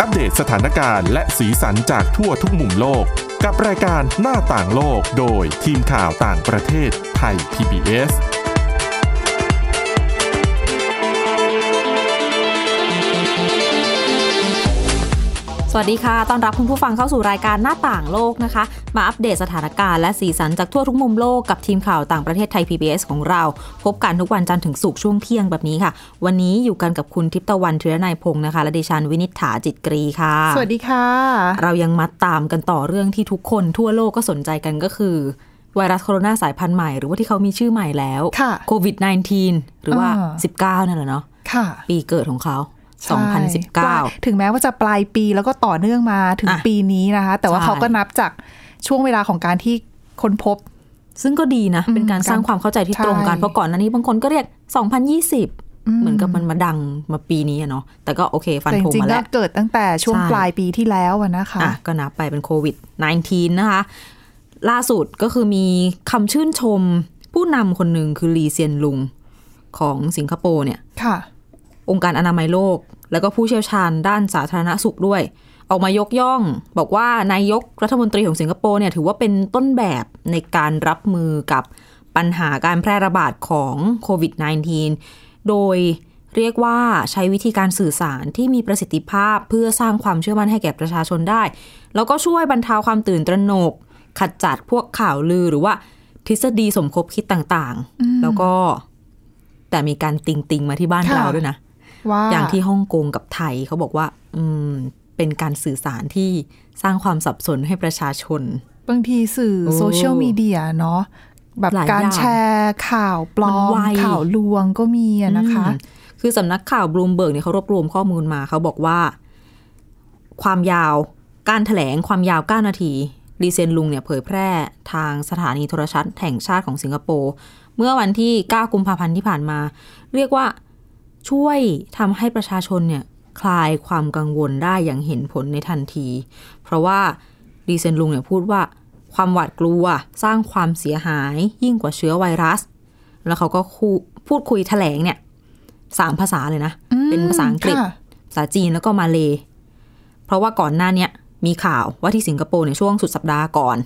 อัปเดตสถานการณ์และสีสันจากทั่วทุกมุมโลกกับรายการหน้าต่างโลกโดยทีมข่าวต่างประเทศไทย PBSสวัสดีค่ะต้อนรับคุณผู้ฟังเข้าสู่รายการหน้าต่างโลกนะคะมาอัปเดตสถานการณ์และสีสันจากทั่วทุกมุมโลกกับทีมข่าวต่างประเทศไทย PBS ของเราพบกันทุกวันจันทร์ถึงศุกร์ช่วงเที่ยงแบบนี้ค่ะวันนี้อยู่กันกับคุณทิพย์ตะวันธีรนายพงษ์นะคะและดิฉันวินิษฐาจิตกรีค่ะสวัสดีค่ะเรายังมาตามกันต่อเรื่องที่ทุกคนทั่วโลกก็สนใจกันก็คือไวรัสโคโรนาสายพันธุ์ใหม่หรือว่าที่เขามีชื่อใหม่แล้วโควิด -19 หรือว่า19นั่นแหละเนาะปีเกิดของเขา2019ถึงแม้ว่าจะปลายปีแล้วก็ต่อเนื่องมาถึงปีนี้นะคะแต่ว่าเขาก็นับจากช่วงเวลาของการที่ค้นพบซึ่งก็ดีนะเป็นการสร้างความเข้าใจที่ตรงกันเพราะก่อนหน้านี้บางคนก็เรียก2020เหมือนกับมันมาดังมาปีนี้เนาะแต่ก็โอเคฟันธงมาแล้วจริงๆก็เกิดตั้งแต่ช่วงปลายปีที่แล้วนะคะก็นับไปเป็นโควิด -19 นะคะล่าสุดก็คือมีคำชื่นชมผู้นำคนหนึ่งคือลีเซียนลุงของสิงคโปร์เนี่ยองค์การอนามัยโลกแล้วก็ผู้เชี่ยวชาญด้านสาธารณสุขด้วยออกมายกย่องบอกว่านายกรัฐมนตรีของสิงคโปร์เนี่ยถือว่าเป็นต้นแบบในการรับมือกับปัญหาการแพร่ระบาดของโควิด -19 โดยเรียกว่าใช้วิธีการสื่อสารที่มีประสิทธิภาพเพื่อสร้างความเชื่อมั่นให้แก่ประชาชนได้แล้วก็ช่วยบรรเทาความตื่นตระหนกขจัดพวกข่าวลือหรือว่าทฤษฎีสมคบคิดต่างๆแล้วก็แต่มีการติงมาที่บ้านเราด้วยนะอย่างที่ฮ่องกงกับไทยเขาบอกว่าเป็นการสื่อสารที่สร้างความสับสนให้ประชาชนบางทีสื่อโซเชียลมีเดียเนาะแบบการแชร์ข่าวปลอมข่าวลวงก็มีนะคะคือสำนักข่าวบลูมเบิร์กเนี่ยเขารวบรวมข้อมูลมาเขาบอกว่าความยาวการแถลงความยาว9นาทีลีเซียนลุงเนี่ยเผยแพร่ทางสถานีโทรทัศน์แห่งชาติของสิงคโปร์เมื่อวันที่9กุมภาพันธ์ที่ผ่านมาเรียกว่าช่วยทำให้ประชาชนเนี่ยคลายความกังวลได้อย่างเห็นผลในทันทีเพราะว่าลีเซียนลุงเนี่ยพูดว่าความหวาดกลัวสร้างความเสียหายยิ่งกว่าเชื้อไวรัสแล้วเขาก็พูดคุยแถลงเนี่ย3ภาษาเลยนะเป็นภาษาอังกฤษภาษาจีนแล้วก็มาเลย์เพราะว่าก่อนหน้านี้มีข่าวว่าที่สิงคโปร์ในช่วงสุดสัปดาห์ก่อน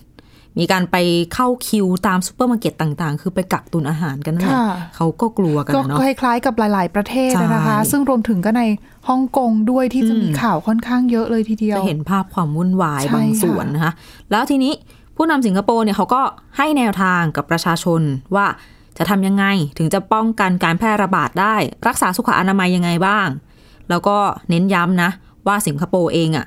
มีการไปเข้าคิวตามซูเปอร์มาร์เก็ตต่างๆคือไปกักตุนอาหารกันนั่นแหละเขาก็กลัวกันเนาะก็คล้ายๆกับหลายๆประเทศนะคะซึ่งรวมถึงก็ในฮ่องกงด้วยที่จะมีข่าวค่อนข้างเยอะเลยทีเดียวจะเห็นภาพความวุ่นวายบางส่วนนะคะแล้วทีนี้ผู้นำสิงคโปร์เนี่ยเขาก็ให้แนวทางกับประชาชนว่าจะทำยังไงถึงจะป้องกันการแพร่ระบาดได้รักษาสุขอนามัยยังไงบ้างแล้วก็เน้นย้ำนะว่าสิงคโปร์เองอ่ะ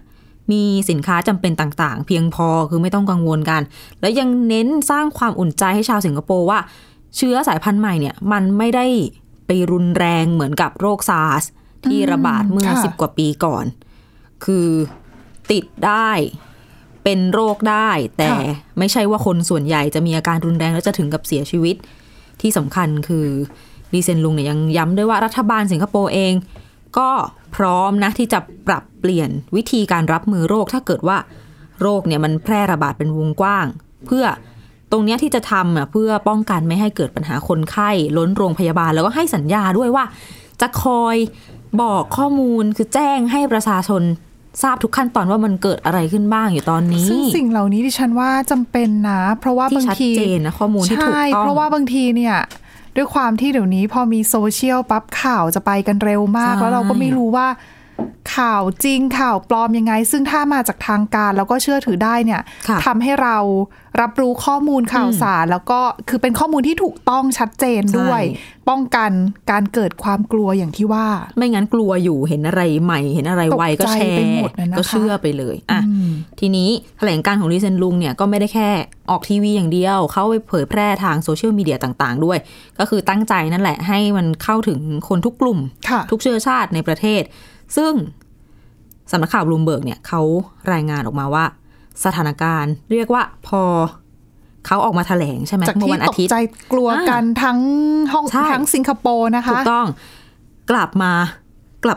มีสินค้าจำเป็นต่างๆเพียงพอคือไม่ต้องกังวลกันแล้วยังเน้นสร้างความอุ่นใจให้ชาวสิงคโปร์ว่าเชื้อสายพันธุ์ใหม่เนี่ยมันไม่ได้ไปรุนแรงเหมือนกับโรคซาร์สที่ระบาดเมื่อ10 กว่าปีก่อนคือติดได้เป็นโรคได้แต่ไม่ใช่ว่าคนส่วนใหญ่จะมีอาการรุนแรงแล้วจะถึงกับเสียชีวิตที่สำคัญคือลีเซียนลุงเนี่ยยังย้ำด้วยว่ารัฐบาลสิงคโปร์เองก็พร้อมนะที่จะปรับเปลี่ยนวิธีการรับมือโรคถ้าเกิดว่าโรคเนี่ยมันแพร่ระบาดเป็นวงกว้างเพื่อตรงเนี้ยที่จะทำเพื่อป้องกันไม่ให้เกิดปัญหาคนไข้ล้นโรงพยาบาลแล้วก็ให้สัญญาด้วยว่าจะคอยบอกข้อมูลคือแจ้งให้ประชาชนทราบทุกขั้นตอนว่ามันเกิดอะไรขึ้นบ้างอยู่ตอนนี้ซึ่งสิ่งเหล่านี้ดิฉันว่าจำเป็นนะเพราะว่าบางทีชัดเจนนะข้อมูลที่ถูกต้องเพราะว่าบางทีเนี่ยด้วยความที่เดี๋ยวนี้พอมีโซเชียลปั๊บข่าวจะไปกันเร็วมากแล้วเราก็ไม่รู้ว่าข่าวจริงข่าวปลอมยังไงซึ่งถ้ามาจากทางการแล้วก็เชื่อถือได้เนี่ยทำให้เรารับรู้ข้อมูลข่าวสารแล้วก็คือเป็นข้อมูลที่ถูกต้องชัดเจนด้วยป้องกันการเกิดความกลัวอย่างที่ว่าไม่งั้นกลัวอยู่เห็นอะไรใหม่เห็นอะไรไวก็แชร์ก็เชื่อไปเลยอ่ะทีนี้แถลงการของลีเซียนลุงเนี่ยก็ไม่ได้แค่ออกทีวีอย่างเดียวเขาไปเผยแพร่ทางโซเชียลมีเดียต่างๆด้วยก็คือตั้งใจนั่นแหละให้มันเข้าถึงคนทุกกลุ่มทุกเชื้อชาติในประเทศซึ่งสำนักข่าวบลูมเบิร์กเนี่ยเขารายงานออกมาว่าสถานการณ์เรียกว่าพอเขาออกมาแถลงใช่ไหมเมื่อวันอาทิตย์จากที่ตกใจกลัวกันทั้งฮ่องกงทั้งสิงคโปร์นะคะถูกต้องกลับ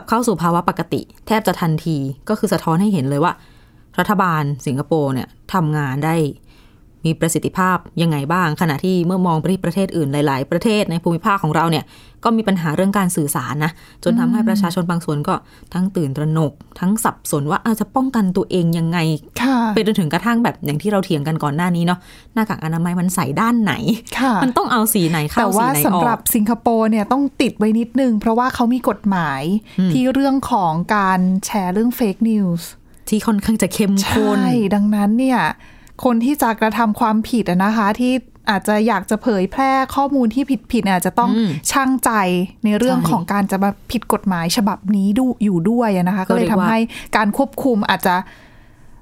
เข้าสู่ภาวะปกติแทบจะทันทีก็คือสะท้อนให้เห็นเลยว่ารัฐบาลสิงคโปร์เนี่ยทำงานได้ มีประสิทธิภาพยังไงบ้างขณะที่เมื่อมองไปที่ประเทศอื่นหลายๆประเทศในภูมิภาคของเราเนี่ยก็มีปัญหาเรื่องการสื่อสารนะจนทำให้ประชาชนบางส่วนก็ทั้งตื่นตระหนกทั้งสับสนว่าจะป้องกันตัวเองยังไงไปจนถึงกระทั่งแบบอย่างที่เราเถียงกันก่อนหน้านี้เนาะหน้ากากอนามัยมันใส่ด้านไหนมันต้องเอาสีไหนเข้าสีไหนออกแต่ว่าสำหรับสิงคโปร์เนี่ยต้องติดไว้นิดนึงเพราะว่าเขามีกฎหมายที่เรื่องของการแชร์เรื่องเฟกนิวส์ที่ค่อนข้างจะเข้มข้นใช่ดังนั้นเนี่ยคนที่จะกระทำความผิดนะคะที่อาจจะอยากจะเผยแพร่ข้อมูลที่ผิดๆอาจจะต้องชั่งใจในเรื่องของการจะมาผิดกฎหมายฉบับนี้ดูอยู่ด้วยนะคะก็เลยทำให้การควบคุมอาจจะ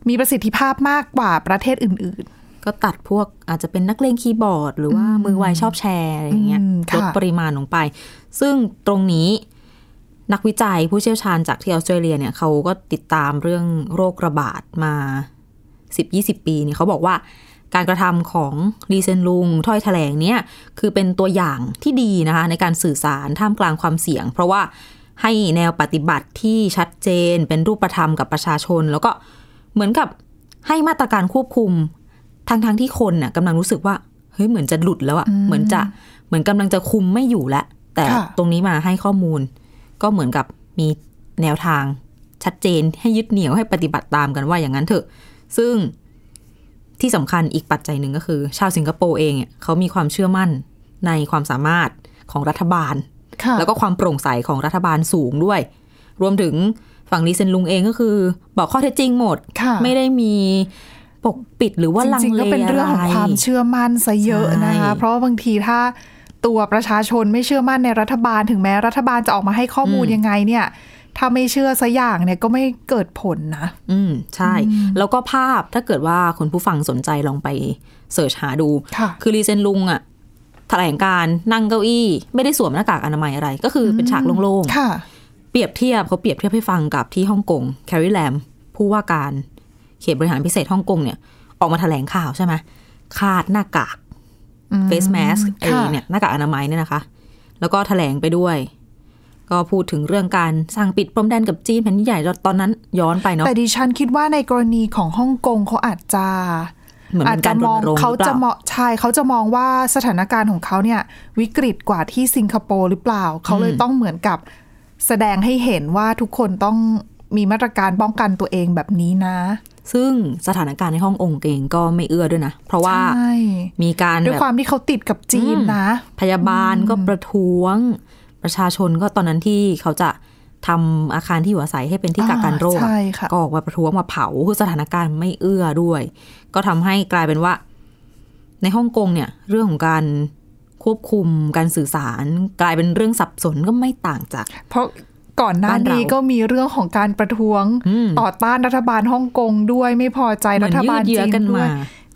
มีประสิทธิภาพมากกว่าประเทศอื่นๆก็ตัดพวกอาจจะเป็นนักเลงคีย์บอร์ดหรือว่ามือไวชอบแชร์อะไรอย่างเงี้ยลดปริมาณลงไปซึ่งตรงนี้นักวิจัยผู้เชี่ยวชาญจากที่ออสเตรเลียเนี่ยเขาก็ติดตามเรื่องโรคระบาดมา 10-20 ปีเนี่ยเขาบอกว่าการกระทำของลีเซนลุงถ้อยแถลงเนี่ยคือเป็นตัวอย่างที่ดีนะคะในการสื่อสารท่ามกลางความเสี่ยงเพราะว่าให้แนวปฏิบัติที่ชัดเจนเป็นรูปธรรมกับประชาชนแล้วก็เหมือนกับให้มาตรการควบคุมทั้งที่คนน่ะกำลังรู้สึกว่าเฮ้ยเหมือนจะหลุดแล้วอ่ะเหมือนกำลังจะคุมไม่อยู่แล้วแต่ตรงนี้มาให้ข้อมูลก็เหมือนกับมีแนวทางชัดเจนให้ยึดเหนี่ยวให้ปฏิบัติตามกันว่าอย่างนั้นเถอะซึ่งที่สำคัญอีกปัจจัยหนึ่งก็คือชาวสิงคโปร์เองเขามีความเชื่อมั่นในความสามารถของรัฐบาลแล้วก็ความโปร่งใสของรัฐบาลสูงด้วยรวมถึงฝั่งลีเซนลุงเองก็คือบอกข้อเท็จจริงหมดไม่ได้มีปกปิดหรือว่าลังเลอะไรจริงๆก็เป็นเรื่องของความเชื่อมั่นซะเยอะนะคะเพราะบางทีถ้าตัวประชาชนไม่เชื่อมั่นในรัฐบาลถึงแม้รัฐบาลจะออกมาให้ข้อมูลยังไงเนี่ยถ้าไม่เชื่อสักอย่างเนี่ยก็ไม่เกิดผลนะใช่แล้วก็ภาพถ้าเกิดว่าคุณผู้ฟังสนใจลองไปเสิร์ชหาดูคือลีเซนลุงอ่ะแถลงการนั่งเก้าอี้ไม่ได้สวมหน้ากากอนามัยอะไรก็คือเป็นฉากโล่งๆเปรียบเทียบให้ฟังกับที่ฮ่องกงแคร์รีแลมผู้ว่าการเขตบริหารพิเศษฮ่องกงเนี่ยออกมาแถลงข่าวใช่ไหมขาดหน้ากากเฟสแมสเองเนี่ยหน้ากากอนามัยเนี่ยนะคะแล้วก็แถลงไปด้วยก็พูดถึงเรื่องการสั่งปิดพรมแดนกับจีนแผ่นใหญ่ตอนนั้นย้อนไปเนาะแต่ดิฉันคิดว่าในกรณีของฮ่องกงเขาอาจจะเหมือนการมองเขาจะเหมาะใช่เขาจะมองว่าสถานการณ์ของเขาเนี่ยวิกฤตกว่าที่สิงคโปร์หรือเปล่าเขาเลยต้องเหมือนกับแสดงให้เห็นว่าทุกคนต้องมีมาตรการป้องกันตัวเองแบบนี้นะซึ่งสถานการณ์ในฮ่องกงเองก็ไม่เอื้อด้วยนะเพราะว่ามีการด้วยความที่เขาติดกับจีนนะพยาบาลก็ประท้วงประชาชนก็ตอนนั้นที่เขาจะทำอาคารที่อยู่อาศัยให้เป็นที่กักกันโรคก็ออกมาประท้วงมาเผาคือสถานการณ์ไม่เอื้อด้วยก็ทำให้กลายเป็นว่าในฮ่องกงเนี่ยเรื่องของการควบคุมการสื่อสารกลายเป็นเรื่องสับสนก็ไม่ต่างจากเพราะก่อนหน้านี้ก็มีเรื่องของการประท้วงต่อต้านรัฐบาลฮ่องกงด้วยไม่พอใจรัฐบาลจีนด้วย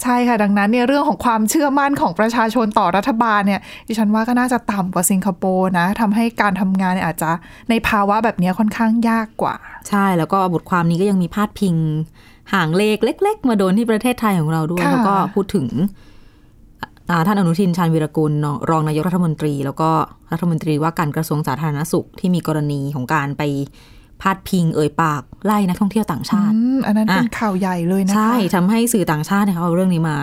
ใช่ค่ะดังนั้นเนี่ยเรื่องของความเชื่อมั่นของประชาชนต่อรัฐบาลเนี่ยดิฉันว่าก็น่าจะต่ำกว่าสิงคโปร์นะทำให้การทำงานอาจจะในภาวะแบบนี้ค่อนข้างยากกว่าใช่แล้วก็บทความนี้ก็ยังมีพาดพิงห่างเลขเล็กๆมาโดนที่ประเทศไทยของเราด้วยแล้วก็พูดถึงท่านอนุทินชาญวีรกูลรองนายกรัฐมนตรีแล้วก็รัฐมนตรีว่าการกระทรวงสาธารณสุขที่มีกรณีของการไปพาดพิงเอ่ยปากไล่นักท่องเที่ยวต่างชาติอันนั้นเป็นข่าวใหญ่เลยนะคะใช่ทำให้สื่อต่างชาติเนี่ยเขาเอาเรื่องนี้มา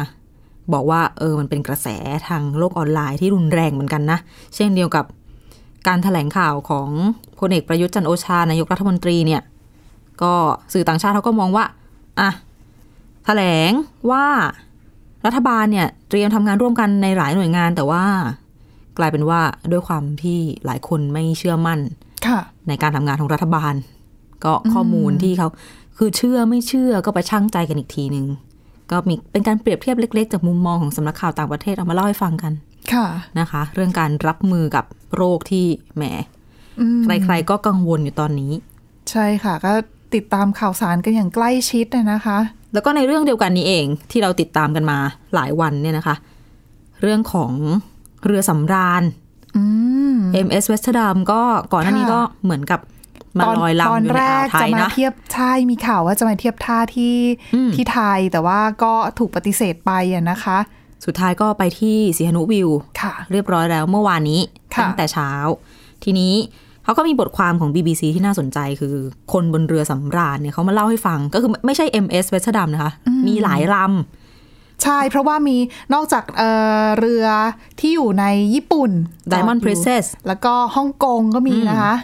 บอกว่ามันเป็นกระแสทางโลกออนไลน์ที่รุนแรงเหมือนกันนะเช่นเดียวกับการแถลงข่าวของพลเอกประยุทธ์จันทร์โอชานายกรัฐมนตรีเนี่ยก็สื่อต่างชาติเขาก็มองว่าแถลงว่ารัฐบาลเนี่ยเตรียมทำงานร่วมกันในหลายหน่วยงานแต่ว่ากลายเป็นว่าด้วยความที่หลายคนไม่เชื่อมั่นในการทำงานของรัฐบาลก็ข้อมูลที่เขาคือเชื่อไม่เชื่อก็ไปชั่งใจกันอีกทีนึงก็มีเป็นการเปรียบเทียบเล็กๆจากมุมมองของสำนักข่าวต่างประเทศเอามาเล่าให้ฟังกันนะคะเรื่องการรับมือกับโรคที่แหมใครๆก็กังวลอยู่ตอนนี้ใช่ค่ะก็ติดตามข่าวสารกันอย่างใกล้ชิดนะคะแล้วก็ในเรื่องเดียวกันนี้เองที่เราติดตามกันมาหลายวันเนี่ยนะคะเรื่องของเรือสำราญMS Westerdam ก็ก่อนหน้านี้ก็เหมือนกับมาลอยลำอยู่ในอ่าวไทยนะใช่มีข่าวว่าจะมาเทียบท่าที่ไทยแต่ว่าก็ถูกปฏิเสธไปนะคะสุดท้ายก็ไปที่สีหนุวิวเรียบร้อยแล้วเมื่อวานนี้ตั้งแต่เช้าทีนี้เขาก็มีบทความของ BBC ที่น่าสนใจคือคนบนเรือสำราญเนี่ยเขามาเล่าให้ฟังก็คือไม่ใช่ MS Westerdam นะคะมีหลายล ใช่เพราะว่ามีนอกจากเรือที่อยู่ในญี่ปุ่น Diamond Princess แล้วก็ฮ่องกงก็มีนะคะ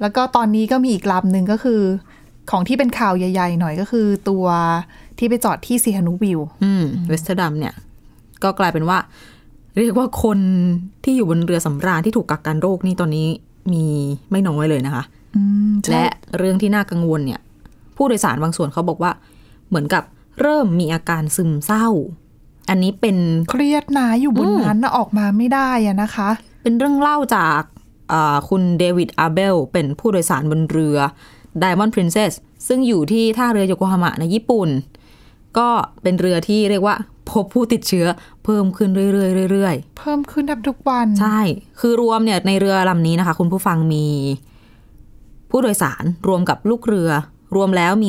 แล้วก็ตอนนี้ก็มีอีกลำหนึ่งก็คือของที่เป็นข่าวใหญ่ๆหน่อยก็คือตัวที่ไปจอดที่ซีฮานุวิลเวสเทอร์ดัมเนี่ยก็กลายเป็นว่าเรียกว่าคนที่อยู่บนเรือสำราญที่ถูกกักกันโรคนี่ตอนนี้มีไม่น้อยเลยนะคะและเรื่องที่น่ากังวลเนี่ยผู้โดยสารบางส่วนเขาบอกว่าเหมือนกับเริ่มมีอาการซึมเศร้าอันนี้เป็นเครียดนะอยู่บนนั้นออกมาไม่ได้อะนะคะเป็นเรื่องเล่าจากคุณเดวิดอาเบลเป็นผู้โดยสารบนเรือ Diamond Princess ซึ่งอยู่ที่ท่าเรือโยโกฮาม่าในญี่ปุ่นก็เป็นเรือที่เรียกว่าพบผู้ติดเชื้อเพิ่มขึ้นเรื่อยๆเพิ่มขึ้นทุกวันใช่คือรวมเนี่ยในเรือลำนี้นะคะคุณผู้ฟังมีผู้โดยสารรวมกับลูกเรือรวมแล้วมี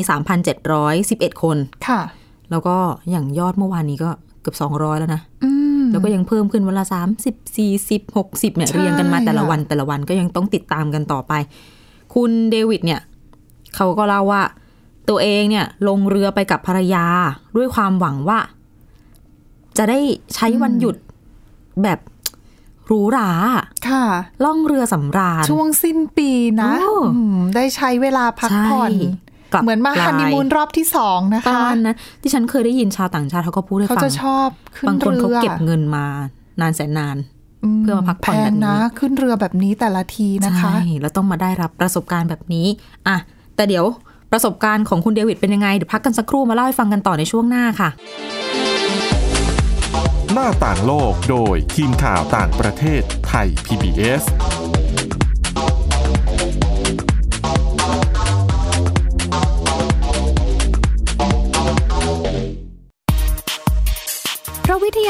3,711 คนค่ะแล้วก็อย่างยอดเมื่อวานนี้ก็เกือบ200แล้วนะแล้วก็ยังเพิ่มขึ้นวันละ30 40 60เนี่ยเรียงกันมาแต่ละวันก็ยังต้องติดตามกันต่อไปคุณเดวิดเนี่ยเขาก็เล่าว่าตัวเองเนี่ยลงเรือไปกับภรรยาด้วยความหวังว่าจะได้ใช้วันหยุดแบบหรูหราค่ะล่องเรือสำราญช่วงสิ้นปีนะได้ใช้เวลาพักผ่อนเหมือนมาฮันนีมูนรอบที่2นะคะนะที่ฉันเคยได้ยินชาวต่างชาติเขาก็พูดให้ฟังเขาจะชอบขึ้นเรือบางคนเขาเก็บเงินมานานแสนนานเพื่อมาพักผ่อนแบบนี้ขึ้นเรือแบบนี้แต่ละทีนะคะใช่แล้วต้องมาได้รับประสบการณ์แบบนี้อ่ะแต่เดี๋ยวประสบการณ์ของคุณเดวิดเป็นยังไงเดี๋ยวพักกันสักครู่มาเล่าให้ฟังกันต่อในช่วงหน้าค่ะหน้าต่างโลกโดยทีมข่าวต่างประเทศไทย PBS เพราะวิทย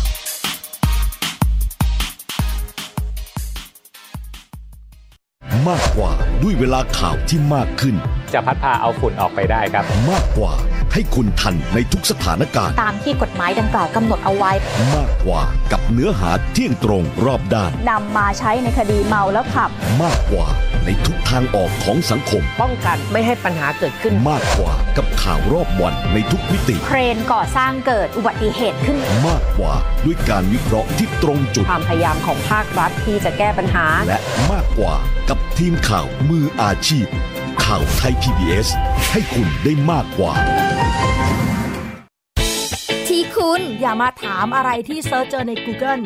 มากกว่าด้วยเวลาข่าวที่มากขึ้นจะพัดพาเอาฝุ่นออกไปได้ครับมากกว่าให้คุณทันในทุกสถานการณ์ตามที่กฎหมายดังกล่าวกำหนดเอาไว้มากกว่ากับเนื้อหาเที่ยงตรงรอบด้านนำมาใช้ในคดีเมาแล้วขับมากกว่าในทุกทางออกของสังคมป้องกันไม่ให้ปัญหาเกิดขึ้นมากกว่ากับข่าวรอบวันในทุกมิติเครนก่อสร้างเกิดอุบัติเหตุขึ้นมากกว่าด้วยการวิเคราะห์ที่ตรงจุดความพยายามของภาครัฐที่จะแก้ปัญหาและมากกว่ากับทีมข่าวมืออาชีพข่าวไทย PBS ให้คุณได้มากกว่าที่คุณอย่ามาถามอะไรที่เซิร์ชเจอใน Google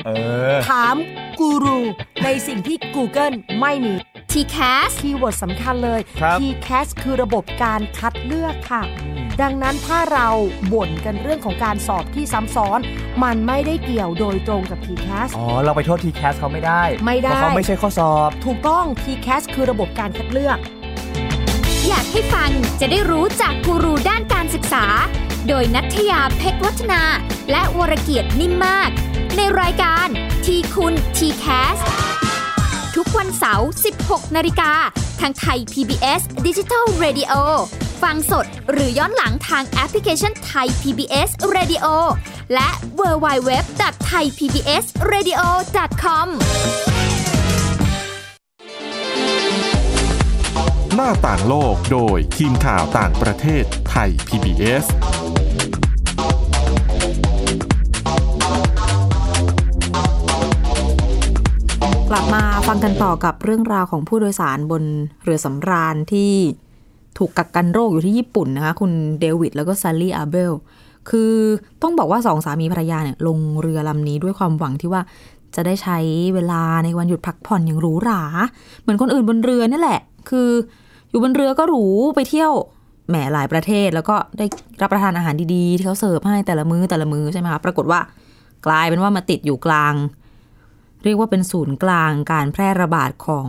ถามกูรูในสิ่งที่ Google ไม่มี TCAS คีย์เวิร์ดสำคัญเลย TCAS คือระบบการคัดเลือกค่ะดังนั้นถ้าเราบ่นกันเรื่องของการสอบที่ซ้ำซ้อนมันไม่ได้เกี่ยวโดยตรงกับ TCAS อ๋อเราไปโทษ TCAS เขาไม่ได้เพราะเขาไม่ใช่ข้อสอบถูกต้อง TCAS คือระบบการคัดเลือกอยากให้ฟังจะได้รู้จากกูรูด้านการศึกษาโดยณัฐยาเพชรวัฒนาและวรเกียรตินิ่มมากในรายการทีคุณ TCast ทุกวันเสาร์ 16:00 น.ทางไทย PBS Digital Radio ฟังสดหรือย้อนหลังทางแอปพลิเคชันไทย PBS Radio และ www.thaipbsradio.comหน้าต่างโลกโดยทีมข่าวต่างประเทศไทย PBS กลับมาฟังกันต่อกับเรื่องราวของผู้โดยสารบนเรือสำราญที่ถูกกักกันโรคอยู่ที่ญี่ปุ่นนะคะคุณเดวิดแล้วก็ซาลี่อาเบลคือต้องบอกว่าสองสามีภรรยาเนี่ยลงเรือลำนี้ด้วยความหวังที่ว่าจะได้ใช้เวลาในวันหยุดพักผ่อนอย่างหรูหราเหมือนคนอื่นบนเรือนี่แหละคืออยู่บนเรือก็หรูไปเที่ยวแหมหลายประเทศแล้วก็ได้รับประทานอาหารดีๆที่เขาเสิร์ฟให้แต่ละมื้อใช่ไหมคะปรากฏว่ากลายเป็นว่ามาติดอยู่กลางเรียกว่าเป็นศูนย์กลางการแพร่ระบาดของ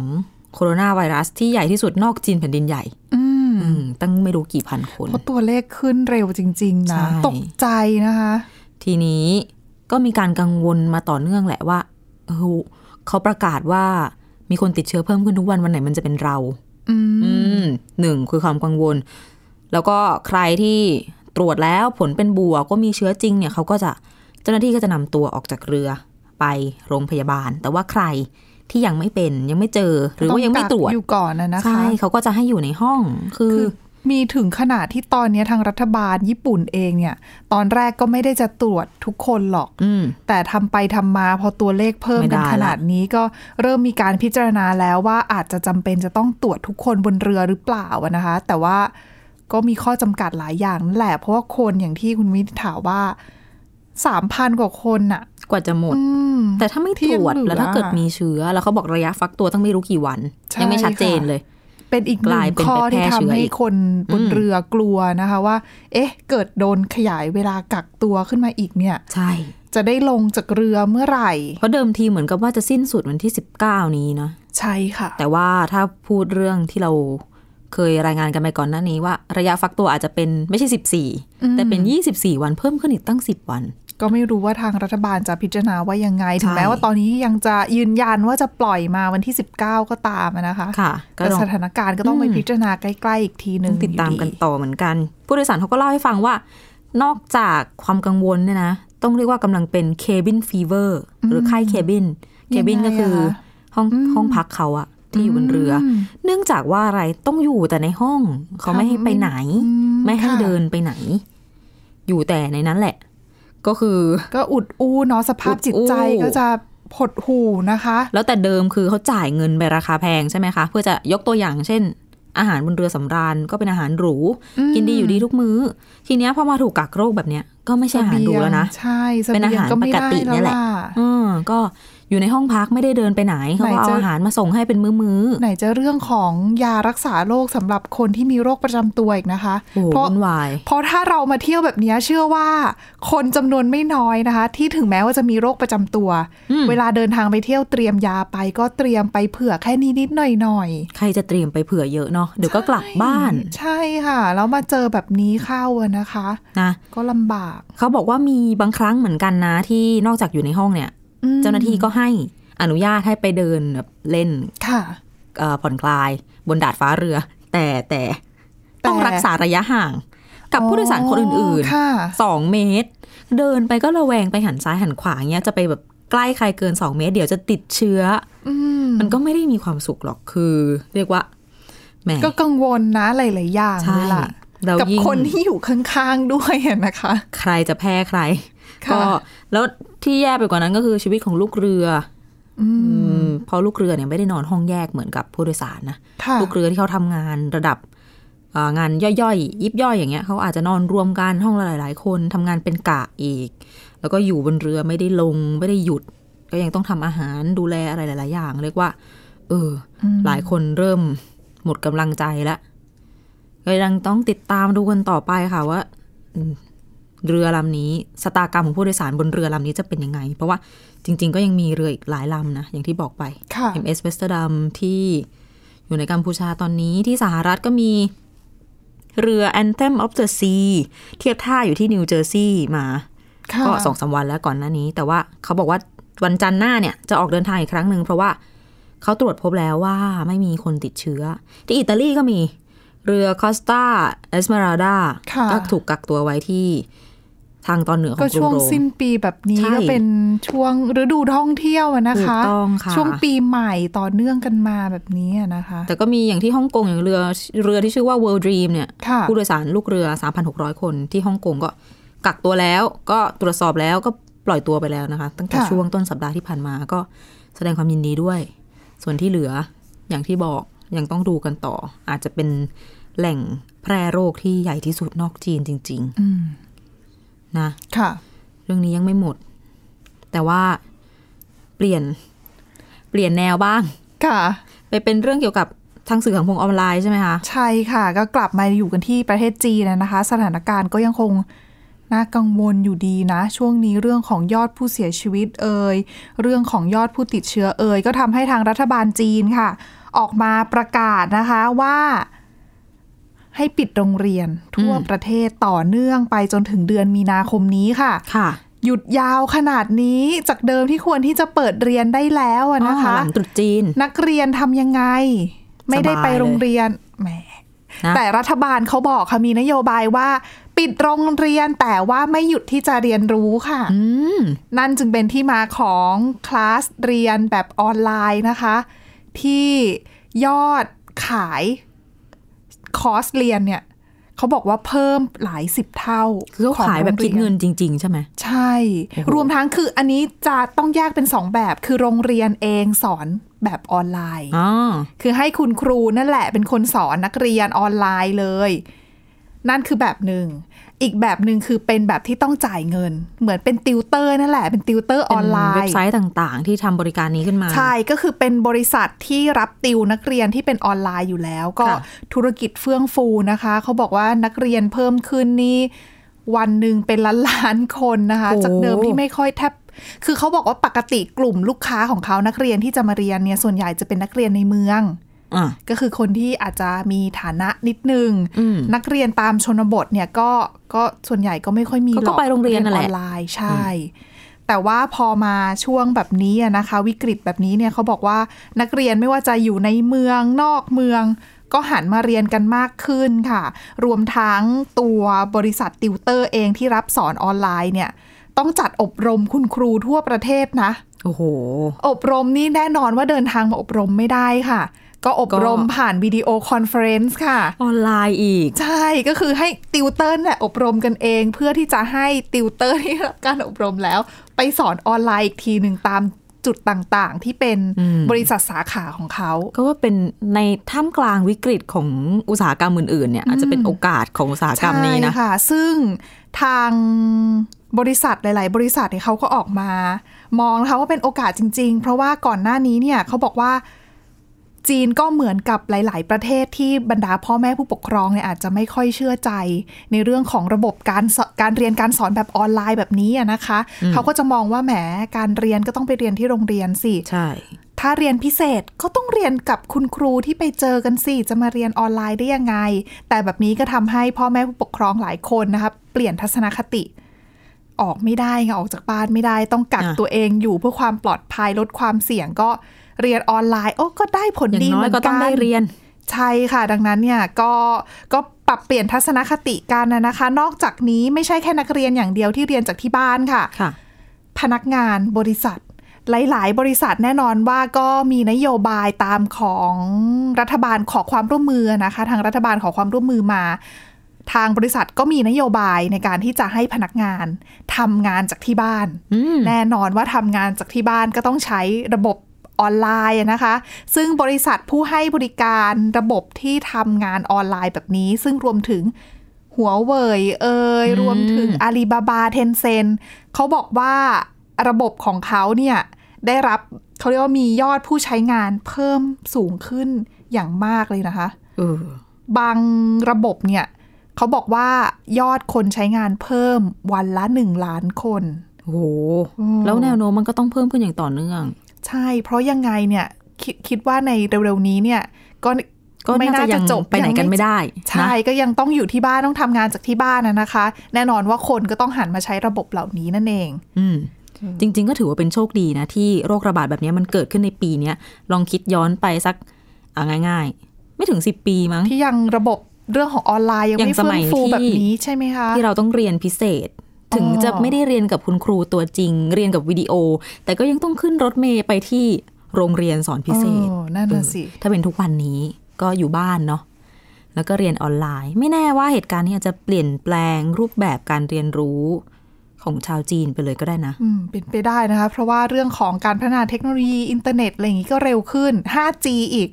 โคโรนาไวรัสที่ใหญ่ที่สุดนอกจีนแผ่นดินใหญ่ตั้งไม่รู้กี่พันคนเพราะตัวเลขขึ้นเร็วจริงๆนะตกใจนะคะทีนี้ก็มีการกังวลมาต่อเนื่องแหละว่าเขาประกาศว่า มีคนติดเชื้อเพิ่มขึ้นทุกวันวันไหนมันจะเป็นเราหนึ่งคือความกังวลแล้วก็ใครที่ตรวจแล้วผลเป็นบวกก็มีเชื้อจริงเนี่ยเขาก็จะเจ้าหน้าที่ก็จะนำตัวออกจากเรือไปโรงพยาบาลแต่ว่าใครที่ยังไม่เป็นยังไม่เจอหรือว่ายังไม่ตรวจอยู่ก่อนนะคะใช่เขาก็จะให้อยู่ในห้องคือมีถึงขนาดที่ตอนนี้ทางรัฐบาลญี่ปุ่นเองเนี่ยตอนแรกก็ไม่ได้จะตรวจทุกคนหรอกแต่ทำไปทำมาพอตัวเลขเพิ่มกันขนาดนี้ก็เริ่มมีการพิจารณาแล้วว่าอาจจะจำเป็นจะต้องตรวจทุกคนบนเรือหรือเปล่านะคะแต่ว่าก็มีข้อจำกัดหลายอย่างนั่นแหละเพราะว่าคนอย่างที่คุณวิทย์ถามว่า 3,000 กว่าคนน่ะกว่าจะหมดแต่ถ้าไม่ตรวจแล้วถ้าเกิดมีเชื้อแล้วเขาบอกระยะฟักตัวต้องไม่รู้กี่วันยังไม่ชัดเจนเลยเป็นอีกหนึ่งข้อที่ทำให้คนบนเรือกลัวนะคะว่าเอ๊ะเกิดโดนขยายเวลากักตัวขึ้นมาอีกเนี่ยใช่จะได้ลงจากเรือเมื่อไหร่เพราะเดิมทีเหมือนกับว่าจะสิ้นสุดวันที่19นี้นะใช่ค่ะแต่ว่าถ้าพูดเรื่องที่เราเคยรายงานกันไปก่อนหน้านี้ว่าระยะฟักตัวอาจจะเป็นไม่ใช่14แต่เป็น24วันเพิ่มขึ้นอีกตั้ง10วันก็ไม่รู้ว่าทางรัฐบาลจะพิจารณาว่ายังไงถึงแม้ว่าตอนนี้ยังจะยืนยันว่าจะปล่อยมาวันที่19ก็ตามนะคะแต่สถานการณ์ก็ต้องไปพิจารณาใกล้ๆอีกทีนึงติดตามกันต่อเหมือนกันผู้โดยสารเขาก็เล่าให้ฟังว่านอกจากความกังวลเนี่ยนะต้องเรียกว่ากำลังเป็น cabin fever หรือไข้cabin ก็คือห้องพักเขาอะที่อยู่บนเรือเนื่องจากว่าอะไรต้องอยู่แต่ในห้องเขาไม่ให้ไปไหนไม่ให้เดินไปไหนอยู่แต่ในนั้นแหละก็อุดอู้เนาะสภาพจิตใจก็จะหดหู่นะคะแล้วแต่เดิมคือเขาจ่ายเงินไปราคาแพงใช่ไหมคะเพื่อจะยกตัวอย่างเช่นอาหารบนเรือสำราญก็เป็นอาหารหรูกินดีอยู่ดีทุกมื้อทีเนี้ยพอมาถูกกักโรคแบบเนี้ยก็ไม่ใช่อาหารหรูแล้วนะใช่เป็นอาหารปกตินี่แหละก็อยู่ในห้องพักไม่ได้เดินไปไหนเขาเอาอาหารมาส่งให้เป็นมื้อๆไหนจะเรื่องของยารักษาโรคสำหรับคนที่มีโรคประจำตัวอีกนะคะเพราะถ้าเรามาเที่ยวแบบนี้เชื่อว่าคนจำนวนไม่น้อยนะคะที่ถึงแม้ว่าจะมีโรคประจำตัวเวลาเดินทางไปเที่ยวเตรียมยาไปก็เตรียมไปเผื่อแค่นิดๆหน่อยๆใครจะเตรียมไปเผื่อเยอะเนาะเดี๋ยวก็กลับบ้านใช่ค่ะแล้วมาเจอแบบนี้เข้านะคะก็ลำบากเขาบอกว่ามีบางครั้งเหมือนกันนะที่นอกจากอยู่ในห้องเนี่ยเจ้าหน้าที่ก็ให้อนุญาตให้ไปเดินแบบเล่นผ่อนคลายบนดาดฟ้าเรือแต่ต้องรักษาระยะห่างกับผู้โดยสารคนอื่นๆ2เมตรเดินไปก็ระแวงไปหันซ้ายหันขวาเงี้ยจะไปแบบใกล้ใครเกิน2เมตรเดี๋ยวจะติดเชื้อมันก็ไม่ได้มีความสุขหรอกคือเรียกว่าแหมก็กังวลนะหลายๆอย่างเลยล่ะกับคนที่อยู่ข้างๆด้วยนะคะใครจะแพ้ใครก็แล้วที่แย่ไปกว่านั้นก็คือชีวิตของลูกเรือพอลูกเรือเนี่ยไม่ได้นอนห้องแยกเหมือนกับผู้โดยสารนะลูกเรือที่เขาทำงานระดับงานย่อยๆยิบย่อยอย่างเงี้ยเขาอาจจะนอนรวมกันห้องละหลายๆคนทำงานเป็นกะอีกแล้วก็อยู่บนเรือไม่ได้ลงไม่ได้หยุดก็ยังต้องทำอาหารดูแลอะไรหลายๆอย่างเรียกว่าหลายคนเริ่มหมดกำลังใจแล้วก็ยังต้องติดตามดูกันต่อไปค่ะว่าเรือลำนี้ชะตากรรมของผู้โดยสารบนเรือลำนี้จะเป็นยังไงเพราะว่าจริงๆก็ยังมีเรืออีกหลายลำนะอย่างที่บอกไป MS Amsterdam ที่อยู่ในกัมพูชาตอนนี้ที่สหรัฐก็มีเรือ Anthem of the Sea เทียบท่าอยู่ที่นิวเจอร์ซีย์มาก็ 2-3 วันแล้วก่อนหน้านี้แต่ว่าเขาบอกว่าวันจันทร์หน้าเนี่ยจะออกเดินทางอีกครั้งนึงเพราะว่าเขาตรวจพบแล้วว่าไม่มีคนติดเชื้อที่อิตาลีก็มีเรือ Costa Esmeralda ก็ถูกกักตัวไว้ที่ทางตอนเหนือของกรุงโรมก็ช่วงสิ้นปีแบบนี้ก็เป็นช่วงฤดูท่องเที่ยวนะคะช่วงปีใหม่ต่อเนื่องกันมาแบบนี้นะคะแต่ก็มีอย่างที่ฮ่องกงอย่างเรือที่ชื่อว่า World Dream เนี่ยผู้โดยสารลูกเรือ 3,600 คนที่ฮ่องกงก็กักตัวแล้วก็ตรวจสอบแล้วก็ปล่อยตัวไปแล้วนะคะตั้งแต่ช่วงต้นสัปดาห์ที่ผ่านมาก็แสดงความยินดีด้วยส่วนที่เหลืออย่างที่บอกยังต้องดูกันต่ออาจจะเป็นแหล่งแพร่โรคที่ใหญ่ที่สุดนอกจีนจริงๆนะค่ะเรื่องนี้ยังไม่หมดแต่ว่าเปลี่ยนแนวบ้างค่ะไปเป็นเรื่องเกี่ยวกับทางสื่อสังคมออนไลน์ใช่ไหมคะใช่ค่ะก็กลับมาอยู่กันที่ประเทศจีนนะคะสถานการณ์ก็ยังคงน่ากังวลอยู่ดีนะช่วงนี้เรื่องของยอดผู้เสียชีวิตเรื่องของยอดผู้ติดเชื้อก็ทำให้ทางรัฐบาลจีนค่ะออกมาประกาศนะคะว่าให้ปิดโรงเรียนทั่วประเทศต่อเนื่องไปจนถึงเดือนมีนาคมนี้ค่ะ หยุดยาวขนาดนี้จากเดิมที่ควรที่จะเปิดเรียนได้แล้วนะคะหลังตรุษจีนนักเรียนทำยังไงไม่ได้ไปโรงเรียนแหมแต่รัฐบาลเขาบอกค่ะมีนโยบายว่าปิดโรงเรียนแต่ว่าไม่หยุดที่จะเรียนรู้ค่ะนั่นจึงเป็นที่มาของคลาสเรียนแบบออนไลน์นะคะที่ยอดขายคอร์สเรียนเนี่ยเขาบอกว่าเพิ่มหลายสิบเท่าคือขายแบบคิดเงินจริงๆใช่ไหมใช่รวมทั้งคืออันนี้จะต้องแยกเป็นสองแบบคือโรงเรียนเองสอนแบบออนไลน์คือให้คุณครูนั่นแหละเป็นคนสอนนักเรียนออนไลน์เลยนั่นคือแบบหนึ่งอีกแบบหนึ่งคือเป็นแบบที่ต้องจ่ายเงินเหมือนเป็นติวเตอร์นั่นแหละเป็นติวเตอร์ออนไลน์เว็บไซต์ต่างๆที่ทำบริการนี้ขึ้นมาใช่ก็คือเป็นบริษัทที่รับติวนักเรียนที่เป็นออนไลน์อยู่แล้วก็ธุรกิจเฟื่องฟูนะคะเขาบอกว่านักเรียนเพิ่มขึ้นนี่วันหนึ่งเป็นล้านคนนะคะจากเดิมที่ไม่ค่อยแทบคือเขาบอกว่าปกติกลุ่มลูกค้าของเขานักเรียนที่จะมาเรียนเนี่ยส่วนใหญ่จะเป็นนักเรียนในเมืองก็คือคนที่อาจจะมีฐานะนิดนึงนักเรียนตามชนบทเนี่ยก็ส่วนใหญ่ก็ไม่ค่อยมีหรอกก็ไปโรงเรียนออนไลน์ใช่แต่ว่าพอมาช่วงแบบนี้นะคะวิกฤตแบบนี้เนี่ยเขาบอกว่านักเรียนไม่ว่าจะอยู่ในเมืองนอกเมืองก็หันมาเรียนกันมากขึ้นค่ะรวมทั้งตัวบริษัทติวเตอร์เองที่รับสอนออนไลน์เนี่ยต้องจัดอบรมคุณครูทั่วประเทศนะโอ้โหอบรมนี่แน่นอนว่าเดินทางมาอบรมไม่ได้ค่ะก็อบรมผ่านวิดีโอคอนเฟอเรนซ์ค่ะออนไลน์อีกใช่ก็คือให้ติวเตอร์แหละอบรมกันเองเพื่อที่จะให้ติวเตอร์ที่รับการอบรมแล้วไปสอนออนไลน์อีกทีหนึ่งตามจุดต่างๆที่เป็นบริษัทสาขาของเขาก็ว่าเป็นในท่ามกลางวิกฤตของอุตสาหกรรมอื่นๆเนี่ยอาจจะเป็นโอกาสของอุตสาหกรรมนี้นะค่ะซึ่งทางบริษัทหลายๆบริษัทเนี่ยเขาก็ออกมามองนะคะว่าเป็นโอกาสจริงๆเพราะว่าก่อนหน้านี้เนี่ยเขาบอกว่าจีนก็เหมือนกับหลายๆประเทศที่บรรดาพ่อแม่ผู้ปกครองเนี่ยอาจจะไม่ค่อยเชื่อใจในเรื่องของระบบการเรียนการสอนแบบออนไลน์แบบนี้นะคะเขาก็จะมองว่าแหมการเรียนก็ต้องไปเรียนที่โรงเรียนสิใช่ถ้าเรียนพิเศษก็ต้องเรียนกับคุณครูที่ไปเจอกันสิจะมาเรียนออนไลน์ได้ยังไงแต่แบบนี้ก็ทำให้พ่อแม่ผู้ปกครองหลายคนนะคะเปลี่ยนทัศนคติออกไม่ได้ไงออกจากบ้านไม่ได้ต้องกักตัวเองอยู่เพื่อความปลอดภัยลดความเสี่ยงก็เรียนออนไลน์โอ้ก็ได้ผลดีเหมือนกันก็ต้องได้เรียนใช่ค่ะดังนั้นเนี่ยก็ปรับเปลี่ยนทัศนคติกันนะคะนอกจากนี้ไม่ใช่แค่นักเรียนอย่างเดียวที่เรียนจากที่บ้านค่ะพนักงานบริษัทหลายๆบริษัทแน่นอนว่าก็มีนโยบายตามของรัฐบาลขอความร่วมมือนะคะทางรัฐบาลขอความร่วมมือมาทางบริษัทก็มีนโยบายในการที่จะให้พนักงานทำงานจากที่บ้านแน่นอนว่าทำงานจากที่บ้านก็ต้องใช้ระบบออนไลน์นะคะซึ่งบริษัทผู้ให้บริการระบบที่ทำงานออนไลน์แบบนี้ซึ่งรวมถึงหัวเว่ยรวมถึงอาลีบาบาเทนเซ็นเขาบอกว่าระบบของเขาเนี่ยได้รับเขาเรียกว่ามียอดผู้ใช้งานเพิ่มสูงขึ้นอย่างมากเลยนะคะบางระบบเนี่ยเขาบอกว่ายอดคนใช้งานเพิ่มวันละ1 ล้านคนโอ้โหแล้วแนวโน้มมันก็ต้องเพิ่มขึ้นอย่างต่อเนื่องใช่เพราะยังไงเนี่ยคิดว่าในเร็วๆนี้เนี่ยก็ไม่น่าจะจบไปไหนกันไม่ได้ใช่ก็ยังต้องอยู่ที่บ้านต้องทำงานจากที่บ้านนะคะแน่นอนว่าคนก็ต้องหันมาใช้ระบบเหล่านี้นั่นเองจริงๆก็ถือว่าเป็นโชคดีนะที่โรคระบาดแบบนี้มันเกิดขึ้นในปีนี้ลองคิดย้อนไปสักง่ายๆไม่ถึง10 ปีมั้งที่ยังระบบเรื่องของออนไลน์ยังไม่เฟื่องฟูแบบนี้ใช่ไหมคะที่เราต้องเรียนพิเศษถึงจะไม่ได้เรียนกับคุณครูตัวจริงเรียนกับวิดีโอแต่ก็ยังต้องขึ้นรถเมล์ไปที่โรงเรียนสอนพิเศษนั่นน่ะสิถ้าเป็นทุกวันนี้ก็อยู่บ้านเนาะแล้วก็เรียนออนไลน์ไม่แน่ว่าเหตุการณ์นี้อาจจะเปลี่ยนแปลงรูปแบบการเรียนรู้ของชาวจีนไปเลยก็ได้นะเป็นไปได้นะคะเพราะว่าเรื่องของการพัฒนาเทคโนโลยีอินเทอร์เน็ตอะไรอย่างนี้ก็เร็วขึ้น 5G อีก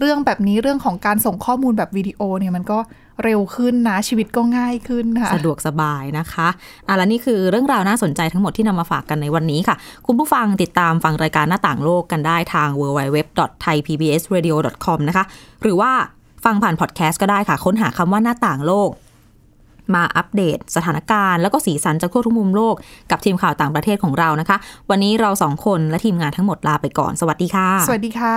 เรื่องแบบนี้เรื่องของการส่งข้อมูลแบบวิดีโอเนี่ยมันก็เร็วขึ้นนะชีวิตก็ง่ายขึ้นค่ะสะดวกสบายนะคะและนี่คือเรื่องราวน่าสนใจทั้งหมดที่นำมาฝากกันในวันนี้ค่ะคุณผู้ฟังติดตามฟังรายการหน้าต่างโลกกันได้ทาง www.thaipbsradio.com นะคะหรือว่าฟังผ่านพอดแคสต์ก็ได้ค่ะค้นหาคำว่าหน้าต่างโลกมาอัปเดตสถานการณ์แล้วก็สีสันจากทั่วทุกมุมโลกกับทีมข่าวต่างประเทศของเรานะคะวันนี้เรา2คนและทีมงานทั้งหมดลาไปก่อนสวัสดีค่ะสวัสดีค่ะ